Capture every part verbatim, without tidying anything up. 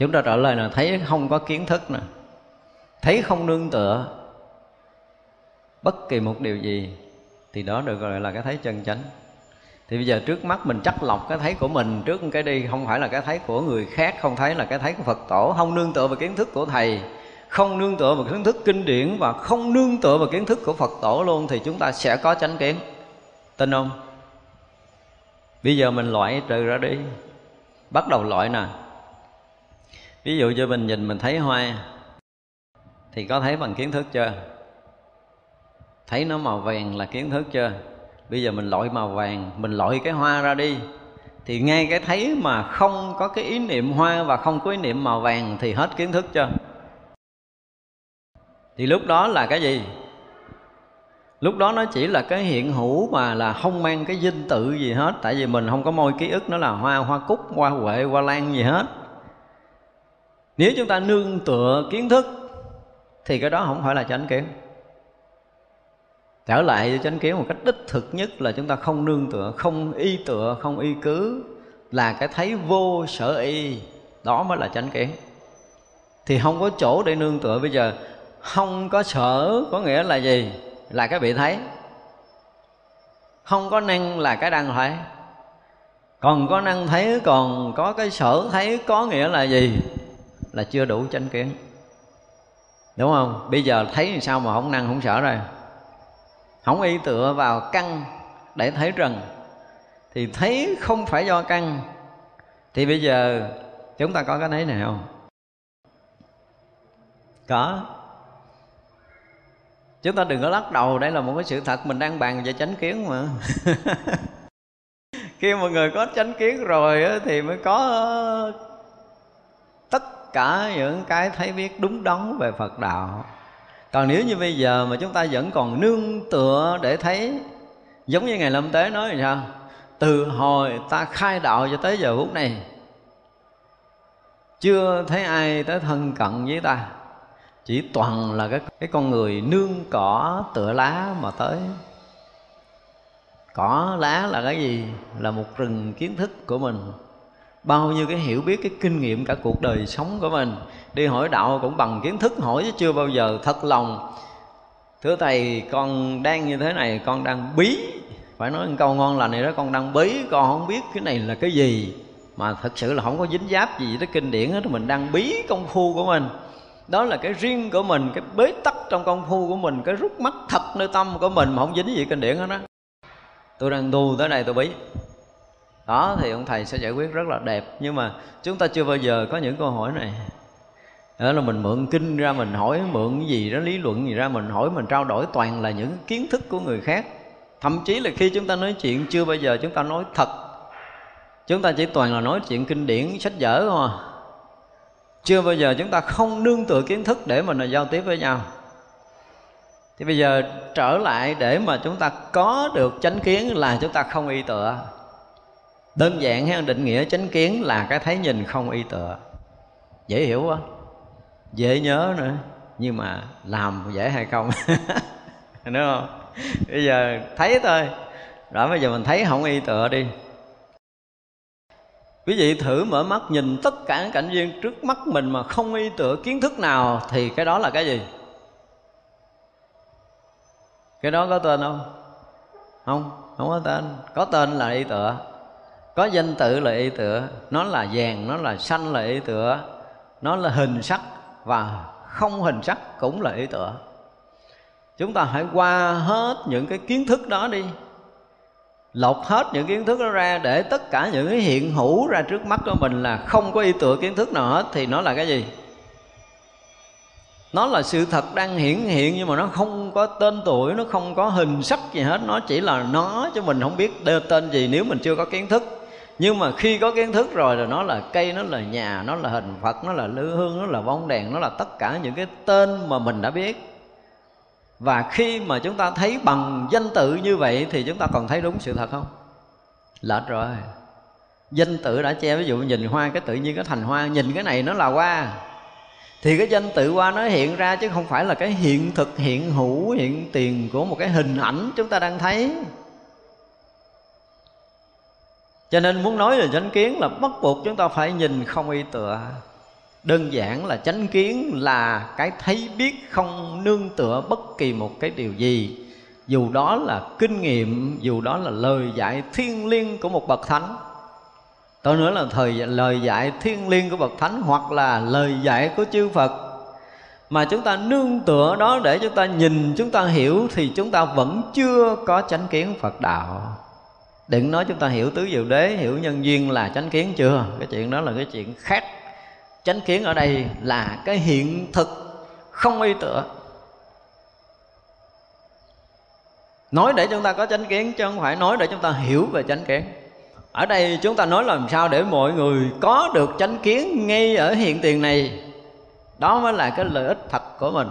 Chúng ta trả lời là thấy không có kiến thức nè, thấy không nương tựa bất kỳ một điều gì, thì đó được gọi là cái thấy chân chánh. Thì bây giờ trước mắt mình chắt lọc cái thấy của mình trước cái đi, không phải là cái thấy của người khác, không thấy là cái thấy của Phật tổ, không nương tựa vào kiến thức của Thầy, không nương tựa vào kiến thức kinh điển và không nương tựa vào kiến thức của Phật tổ luôn, thì chúng ta sẽ có chánh kiến. Tin không? Bây giờ mình loại trừ ra đi, bắt đầu loại nè. Ví dụ cho mình nhìn mình thấy hoa thì có thấy bằng kiến thức chưa? Thấy nó màu vàng là kiến thức chưa? Bây giờ mình loại màu vàng, mình loại cái hoa ra đi, thì ngay cái thấy mà không có cái ý niệm hoa và không có ý niệm màu vàng thì hết kiến thức chưa? Thì lúc đó là cái gì? Lúc đó nó chỉ là cái hiện hữu mà là không mang cái danh tự gì hết. Tại vì mình không có môi ký ức nó là hoa, hoa cúc, hoa huệ, hoa lan gì hết. Nếu chúng ta nương tựa kiến thức thì cái đó không phải là chánh kiến. Trở lại cho chánh kiến một cách đích thực nhất là chúng ta không nương tựa, không y tựa, không y cứ, là cái thấy vô sở y. Đó mới là chánh kiến. Thì không có chỗ để nương tựa. Bây giờ không có sở có nghĩa là gì? Là cái bị thấy. Không có năng là cái đang thấy. Còn có năng thấy, còn có cái sở thấy có nghĩa là gì? Là chưa đủ chánh kiến. Đúng không? Bây giờ thấy làm sao mà không năng không sở rồi? Không y tựa vào căn để thấy trần, thì thấy không phải do căn. Thì bây giờ chúng ta có cái thấy nào? Có. Chúng ta đừng có lắc đầu, đây là một cái sự thật, mình đang bàn về chánh kiến mà. Khi mọi người có chánh kiến rồi thì mới có tất cả những cái thấy biết đúng đắn về Phật đạo. Còn nếu như bây giờ mà chúng ta vẫn còn nương tựa để thấy, giống như Ngài Lâm Tế nói là sao? Từ hồi ta khai đạo cho tới giờ phút này, chưa thấy ai tới thân cận với ta, chỉ toàn là cái, cái con người nương cỏ tựa lá mà tới. Cỏ lá là cái gì? Là một rừng kiến thức của mình, bao nhiêu cái hiểu biết, cái kinh nghiệm cả cuộc đời sống của mình. Đi hỏi đạo cũng bằng kiến thức hỏi chứ chưa bao giờ thật lòng. Thưa Thầy, con đang như thế này, con đang bí. Phải nói một câu ngon lành này đó, con đang bí, con không biết cái này là cái gì. Mà thật sự là không có dính giáp gì tới kinh điển hết, mình đang bí công phu của mình. Đó là cái riêng của mình, cái bế tắc trong công phu của mình, cái rút mắt thật nơi tâm của mình mà không dính gì kinh điển hết đó. Tôi đang tu tới đây tôi bí. Đó thì ông Thầy sẽ giải quyết rất là đẹp. Nhưng mà chúng ta chưa bao giờ có những câu hỏi này. Đó là mình mượn kinh ra mình hỏi, mượn gì đó, lý luận gì ra mình hỏi, mình trao đổi toàn là những kiến thức của người khác. Thậm chí là khi chúng ta nói chuyện chưa bao giờ chúng ta nói thật. Chúng ta chỉ toàn là nói chuyện kinh điển, sách vở thôi à. Chưa bao giờ chúng ta không nương tựa kiến thức để mình là giao tiếp với nhau. Thì bây giờ trở lại để mà chúng ta có được chánh kiến là chúng ta không y tựa. Đơn giản hay định nghĩa chánh kiến là cái thấy nhìn không y tựa. Dễ hiểu quá, dễ nhớ nữa. Nhưng mà làm dễ hay không? Đúng không? Bây giờ thấy thôi. Rồi bây giờ mình thấy không y tựa đi. Quý vị thử mở mắt nhìn tất cả cảnh viên trước mắt mình mà không y tựa kiến thức nào, thì cái đó là cái gì? Cái đó có tên không? Không, không có tên. Có tên là y tựa, có danh tự là y tựa. Nó là vàng, nó là xanh là y tựa. Nó là hình sắc và không hình sắc cũng là y tựa. Chúng ta hãy qua hết những cái kiến thức đó đi, lột hết những kiến thức đó ra để tất cả những cái hiện hữu ra trước mắt của mình là không có y tựa kiến thức nào hết, thì nó là cái gì? Nó là sự thật đang hiển hiện nhưng mà nó không có tên tuổi, nó không có hình sắc gì hết. Nó chỉ là nó chứ mình không biết tên gì nếu mình chưa có kiến thức. Nhưng mà khi có kiến thức rồi là nó là cây, nó là nhà, nó là hình Phật, nó là lư hương, nó là bóng đèn, nó là tất cả những cái tên mà mình đã biết. Và khi mà chúng ta thấy bằng danh tự như vậy thì chúng ta còn thấy đúng sự thật không? Lệch rồi. Danh tự đã che, ví dụ nhìn hoa cái tự nhiên cái thành hoa, nhìn cái này nó là hoa. Thì cái danh tự hoa nó hiện ra chứ không phải là cái hiện thực, hiện hữu, hiện tiền của một cái hình ảnh chúng ta đang thấy. Cho nên muốn nói về chánh kiến là bắt buộc chúng ta phải nhìn không y tựa. Đơn giản là chánh kiến là cái thấy biết không nương tựa bất kỳ một cái điều gì, dù đó là kinh nghiệm, dù đó là lời dạy thiêng liêng của một bậc thánh. Tôi nữa là thời lời dạy thiêng liêng của bậc thánh hoặc là lời dạy của chư Phật, mà chúng ta nương tựa đó để chúng ta nhìn, chúng ta hiểu, thì chúng ta vẫn chưa có chánh kiến Phật đạo. Đừng nói chúng ta hiểu tứ diệu đế, hiểu nhân duyên là chánh kiến chưa, cái chuyện đó là cái chuyện khác. Chánh kiến ở đây là cái hiện thực không y tựa. Nói để chúng ta có chánh kiến chứ không phải nói để chúng ta hiểu về chánh kiến. Ở đây chúng ta nói làm sao để mọi người có được chánh kiến ngay ở hiện tiền này, đó mới là cái lợi ích thật của mình.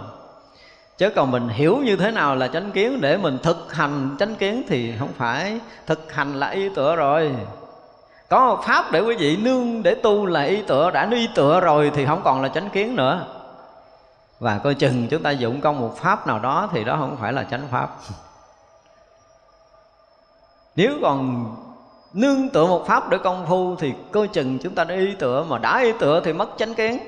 Chứ còn mình hiểu như thế nào là chánh kiến để mình thực hành chánh kiến thì không phải. Thực hành là y tựa rồi. Có một pháp để quý vị nương để tu là y tựa. Đã y tựa rồi thì không còn là chánh kiến nữa. Và coi chừng chúng ta dụng công một pháp nào đó thì đó không phải là chánh pháp. Nếu còn nương tựa một pháp để công phu thì coi chừng chúng ta đã y tựa, mà đã y tựa thì mất chánh kiến.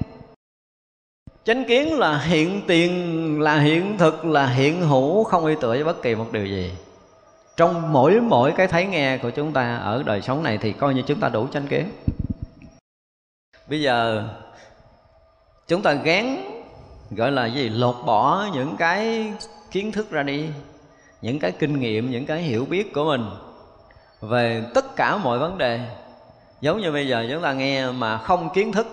Chánh kiến là hiện tiền, là hiện thực, là hiện hữu, không y tựa với bất kỳ một điều gì. Trong mỗi mỗi cái thấy nghe của chúng ta ở đời sống này thì coi như chúng ta đủ chánh kiến. Bây giờ chúng ta gán gọi là gì, lột bỏ những cái kiến thức ra đi, những cái kinh nghiệm, những cái hiểu biết của mình về tất cả mọi vấn đề. Giống như bây giờ chúng ta nghe mà không kiến thức,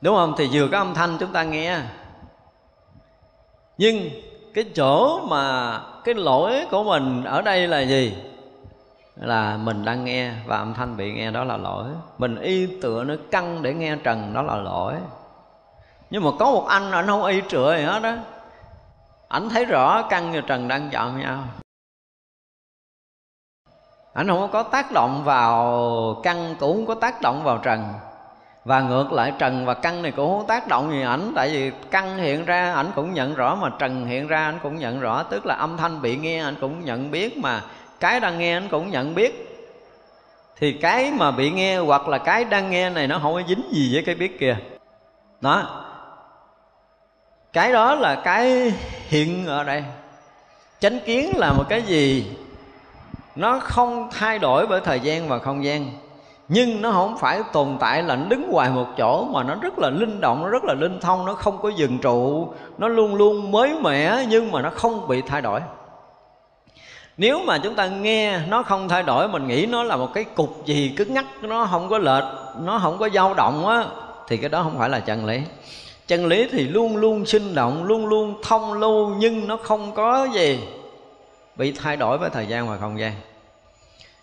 đúng không? Thì vừa có âm thanh chúng ta nghe. Nhưng cái chỗ mà cái lỗi của mình ở đây là gì? Là mình đang nghe và âm thanh bị nghe, đó là lỗi. Mình y tựa nó căng để nghe trần, đó là lỗi. Nhưng mà có một anh anh không y tựa gì hết đó, ảnh thấy rõ căng và trần đang chạm nhau, ảnh không có tác động vào căng, cũng không có tác động vào trần. Và ngược lại, trần và căn này cũng không tác động gì ảnh. Tại vì căn hiện ra ảnh cũng nhận rõ, mà trần hiện ra ảnh cũng nhận rõ. Tức là âm thanh bị nghe ảnh cũng nhận biết, mà cái đang nghe ảnh cũng nhận biết. Thì cái mà bị nghe hoặc là cái đang nghe này nó không có dính gì với cái biết kia. Đó, cái đó là cái hiện ở đây. Chánh kiến là một cái gì nó không thay đổi bởi thời gian và không gian, nhưng nó không phải tồn tại là đứng hoài một chỗ, mà nó rất là linh động, nó rất là linh thông, nó không có dừng trụ, nó luôn luôn mới mẻ nhưng mà nó không bị thay đổi. Nếu mà chúng ta nghe nó không thay đổi, mình nghĩ nó là một cái cục gì cứng ngắc, nó không có lệch, nó không có dao động á, thì cái đó không phải là chân lý. Chân lý thì luôn luôn sinh động, luôn luôn thông lưu, nhưng nó không có gì bị thay đổi với thời gian và không gian.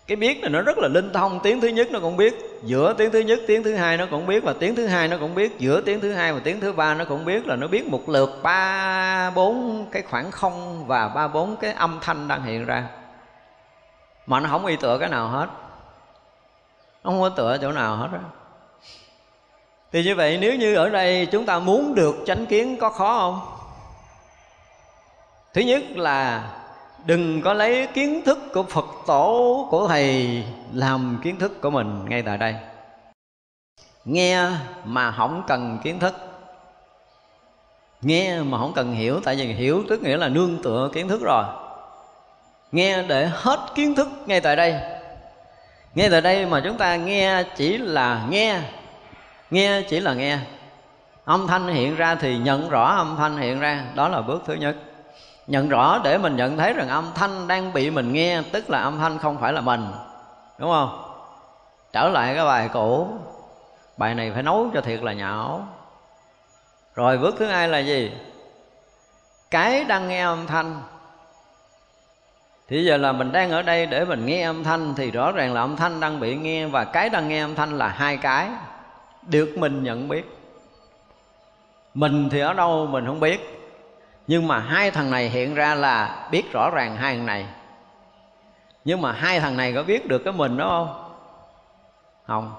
Cái biết này nó rất là linh thông, tiếng thứ nhất nó cũng biết, giữa tiếng thứ nhất, tiếng thứ hai nó cũng biết, và tiếng thứ hai nó cũng biết, giữa tiếng thứ hai và tiếng thứ ba nó cũng biết, là nó biết một lượt ba bốn cái khoảng không và ba bốn cái âm thanh đang hiện ra. Mà nó không y tựa cái nào hết, nó không có tựa chỗ nào hết đó. Thì như vậy nếu như ở đây chúng ta muốn được chánh kiến có khó không? Thứ nhất là đừng có lấy kiến thức của Phật tổ, của Thầy làm kiến thức của mình ngay tại đây. Nghe mà không cần kiến thức, nghe mà không cần hiểu. Tại vì hiểu tức nghĩa là nương tựa kiến thức rồi. Nghe để hết kiến thức ngay tại đây. Ngay tại đây mà chúng ta nghe chỉ là nghe. Nghe chỉ là nghe. Âm thanh hiện ra thì nhận rõ âm thanh hiện ra. Đó là bước thứ nhất. Nhận rõ để mình nhận thấy rằng âm thanh đang bị mình nghe, tức là âm thanh không phải là mình, đúng không? Trở lại cái bài cũ, bài này phải nấu cho thiệt là nhão. Rồi bước thứ hai là gì? Cái đang nghe âm thanh. Thì giờ là mình đang ở đây để mình nghe âm thanh, thì rõ ràng là âm thanh đang bị nghe và cái đang nghe âm thanh là hai cái được mình nhận biết. Mình thì ở đâu mình không biết, nhưng mà hai thằng này hiện ra là biết rõ ràng hai thằng này. Nhưng mà hai thằng này có biết được cái mình đó không? Không.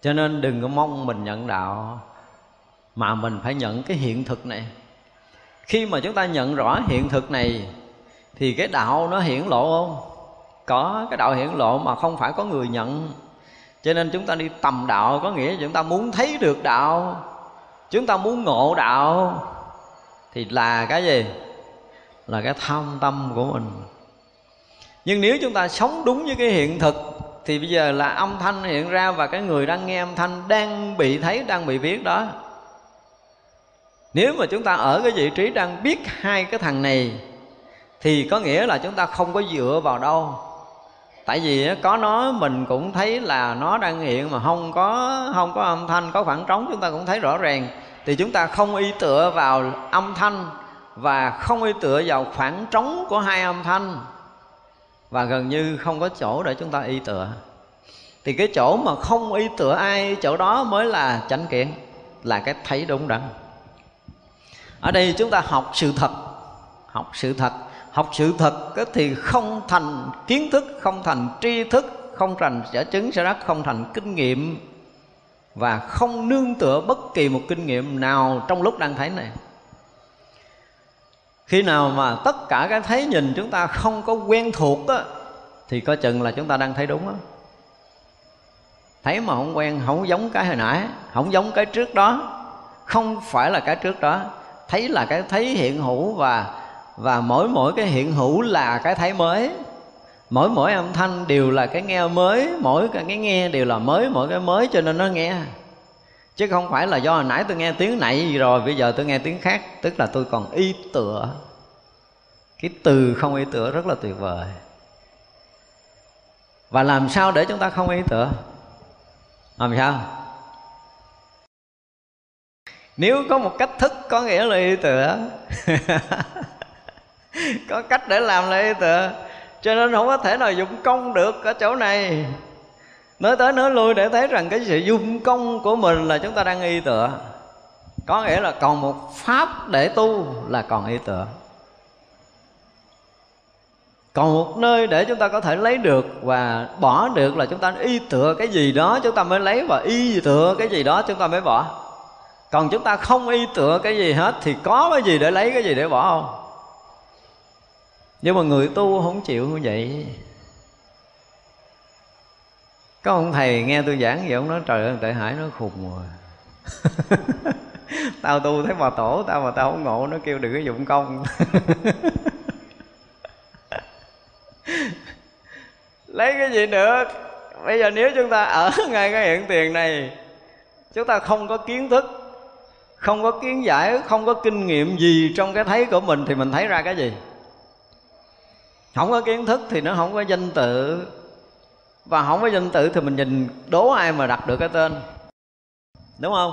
Cho nên đừng có mong mình nhận đạo, mà mình phải nhận cái hiện thực này. Khi mà chúng ta nhận rõ hiện thực này thì cái đạo nó hiển lộ không? Có, cái đạo hiển lộ mà không phải có người nhận. Cho nên chúng ta đi tầm đạo có nghĩa chúng ta muốn thấy được đạo, chúng ta muốn ngộ đạo, thì là cái gì? Là cái tham tâm của mình. Nhưng nếu chúng ta sống đúng với cái hiện thực thì bây giờ là âm thanh hiện ra, và cái người đang nghe âm thanh đang bị thấy, đang bị biết đó. Nếu mà chúng ta ở cái vị trí đang biết hai cái thằng này thì có nghĩa là chúng ta không có dựa vào đâu. Tại vì có nó mình cũng thấy là nó đang hiện, mà không có không có âm thanh, có khoảng trống chúng ta cũng thấy rõ ràng. Thì chúng ta không y tựa vào âm thanh và không y tựa vào khoảng trống của hai âm thanh, và gần như không có chỗ để chúng ta y tựa. Thì cái chỗ mà không y tựa ai, chỗ đó mới là chánh kiến, là cái thấy đúng đắn. Ở đây chúng ta học sự thật, học sự thật. Học sự thật thì không thành kiến thức, không thành tri thức, không thành sở chứng, sở đắc, không thành kinh nghiệm, và không nương tựa bất kỳ một kinh nghiệm nào trong lúc đang thấy này. Khi nào mà tất cả cái thấy nhìn chúng ta không có quen thuộc á, thì coi chừng là chúng ta đang thấy đúng á. Thấy mà không quen, không giống cái hồi nãy, không giống cái trước đó, không phải là cái trước đó. Thấy là cái thấy hiện hữu, và và mỗi mỗi cái hiện hữu là cái thấy mới, mỗi mỗi âm thanh đều là cái nghe mới, mỗi cái nghe đều là mới, mỗi cái mới cho nên nó nghe. Chứ không phải là do hồi nãy tôi nghe tiếng này rồi bây giờ tôi nghe tiếng khác, tức là tôi còn y tựa. Cái từ không y tựa rất là tuyệt vời. Và làm sao để chúng ta không y tựa? Làm sao? Nếu có một cách thức có nghĩa là y tựa có cách để làm là y tựa. Cho nên không có thể nào dụng công được ở chỗ này. Nói tới nói lui để thấy rằng cái sự dung công của mình là chúng ta đang y tựa. Có nghĩa là còn một pháp để tu là còn y tựa. Còn một nơi để chúng ta có thể lấy được và bỏ được là chúng ta y tựa cái gì đó chúng ta mới lấy, và y tựa cái gì đó chúng ta mới bỏ. Còn chúng ta không y tựa cái gì hết thì có cái gì để lấy, cái gì để bỏ không? Nhưng mà người tu không chịu như vậy. Có ông thầy nghe tôi giảng vậy, ông nói trời ơi Tệ Hải nó khùng rồi tao tu thấy bà tổ tao mà tao không ngộ, nó kêu đừng có dụng công lấy cái gì nữa. Bây giờ nếu chúng ta ở ngay cái hiện tiền này, chúng ta không có kiến thức, không có kiến giải, không có kinh nghiệm gì trong cái thấy của mình, thì mình thấy ra cái gì? Không có kiến thức thì nó không có danh tự, và không có danh tự thì mình nhìn đố ai mà đặt được cái tên, đúng không?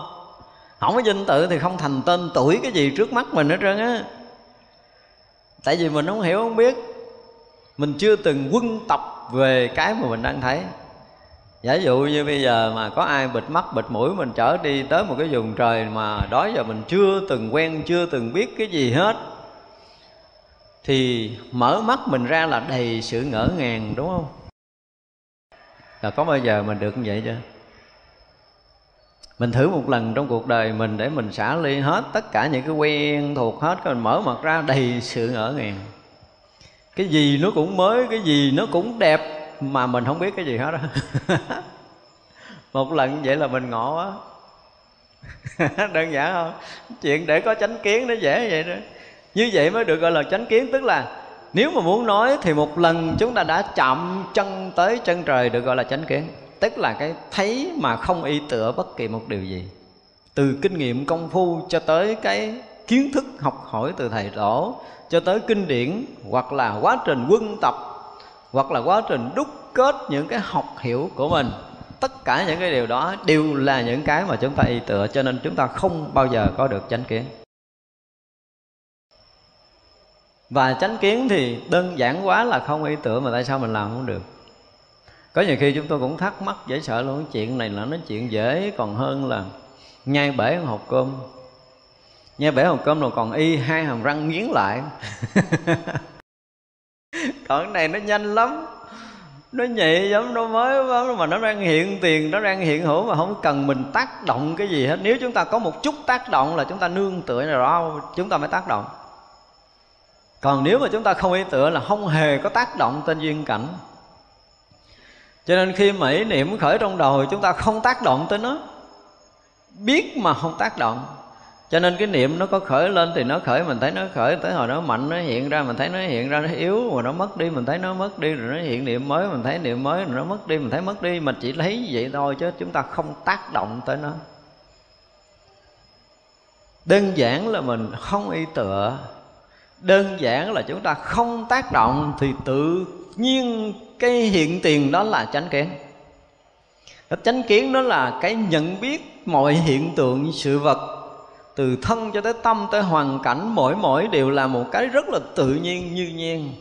Không có danh tự thì không thành tên tuổi cái gì trước mắt mình hết trơn á. Tại vì mình không hiểu, không biết, mình chưa từng quân tập về cái mà mình đang thấy. Giả dụ như bây giờ mà có ai bịt mắt bịt mũi mình chở đi tới một cái vùng trời mà đó giờ mình chưa từng quen, chưa từng biết cái gì hết, thì mở mắt mình ra là đầy sự ngỡ ngàng, đúng không? Là có bao giờ mình được như vậy chưa? Mình thử một lần trong cuộc đời mình để mình xả ly hết tất cả những cái quen thuộc hết, rồi mình mở mặt ra đầy sự ngỡ ngàng. Cái gì nó cũng mới, cái gì nó cũng đẹp mà mình không biết cái gì hết á một lần vậy là mình ngộ á đơn giản không? Chuyện để có chánh kiến nó dễ vậy đó. Như vậy mới được gọi là chánh kiến, tức là nếu mà muốn nói thì một lần chúng ta đã chạm chân tới chân trời được gọi là chánh kiến. Tức là cái thấy mà không y tựa bất kỳ một điều gì, từ kinh nghiệm công phu cho tới cái kiến thức học hỏi từ thầy tổ, cho tới kinh điển, hoặc là quá trình quân tập, hoặc là quá trình đúc kết những cái học hiểu của mình. Tất cả những cái điều đó đều là những cái mà chúng ta y tựa, cho nên chúng ta không bao giờ có được chánh kiến. Và chánh kiến thì đơn giản quá là không ý tưởng, mà tại sao mình làm không được? Có nhiều khi chúng tôi cũng thắc mắc dễ sợ luôn. Chuyện này là nó chuyện dễ còn hơn là nhai bể hộp cơm. Nhai bể hộp cơm rồi còn y hai hàm răng nghiến lại còn cái này nó nhanh lắm, nó nhẹ giống nó mới mà nó đang hiện tiền, nó đang hiện hữu mà không cần mình tác động cái gì hết. Nếu chúng ta có một chút tác động là chúng ta nương tựa nào đó chúng ta mới tác động. Còn nếu mà chúng ta không ý tựa là không hề có tác động tên duyên cảnh. Cho nên khi mà ý niệm khởi trong đầu chúng ta không tác động tới nó, biết mà không tác động. Cho nên cái niệm nó có khởi lên thì nó khởi, mình thấy nó khởi, tới hồi nó mạnh nó hiện ra, mình thấy nó hiện ra, nó yếu rồi nó mất đi, mình thấy nó mất đi, rồi nó hiện niệm mới, mình thấy niệm mới, rồi nó mất đi, mình thấy mất đi. Mình chỉ lấy như vậy thôi chứ chúng ta không tác động tới nó. Đơn giản là mình không y tựa, đơn giản là chúng ta không tác động thì tự nhiên cái hiện tiền đó là chánh kiến. Chánh kiến đó là cái nhận biết mọi hiện tượng sự vật, từ thân cho tới tâm tới hoàn cảnh, mỗi mỗi đều là một cái rất là tự nhiên như nhiên.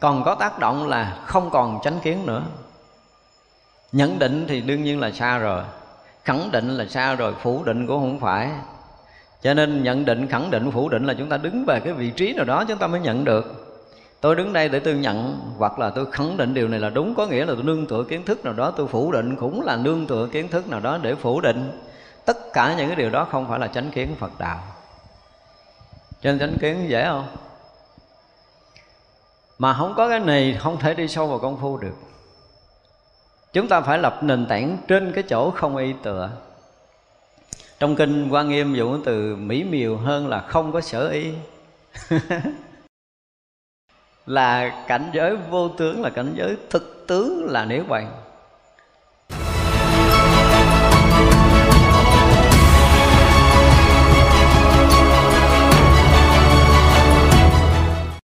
Còn có tác động là không còn chánh kiến nữa. Nhận định thì đương nhiên là xa rồi, khẳng định là xa rồi, phủ định cũng không phải. Cho nên nhận định, khẳng định, phủ định là chúng ta đứng về cái vị trí nào đó chúng ta mới nhận được. Tôi đứng đây để tôi nhận, hoặc là tôi khẳng định điều này là đúng, có nghĩa là tôi nương tựa kiến thức nào đó. Tôi phủ định cũng là nương tựa kiến thức nào đó để phủ định. Tất cả những cái điều đó không phải là chánh kiến Phật đạo. Cho nên chánh kiến dễ không? Mà không có cái này không thể đi sâu vào công phu được. Chúng ta phải lập nền tảng trên cái chỗ không y tựa. Trong kinh Hoa Nghiêm dụng từ mỹ miều hơn là không có sở y. Là cảnh giới vô tướng, là cảnh giới thực tướng, là niết bàn.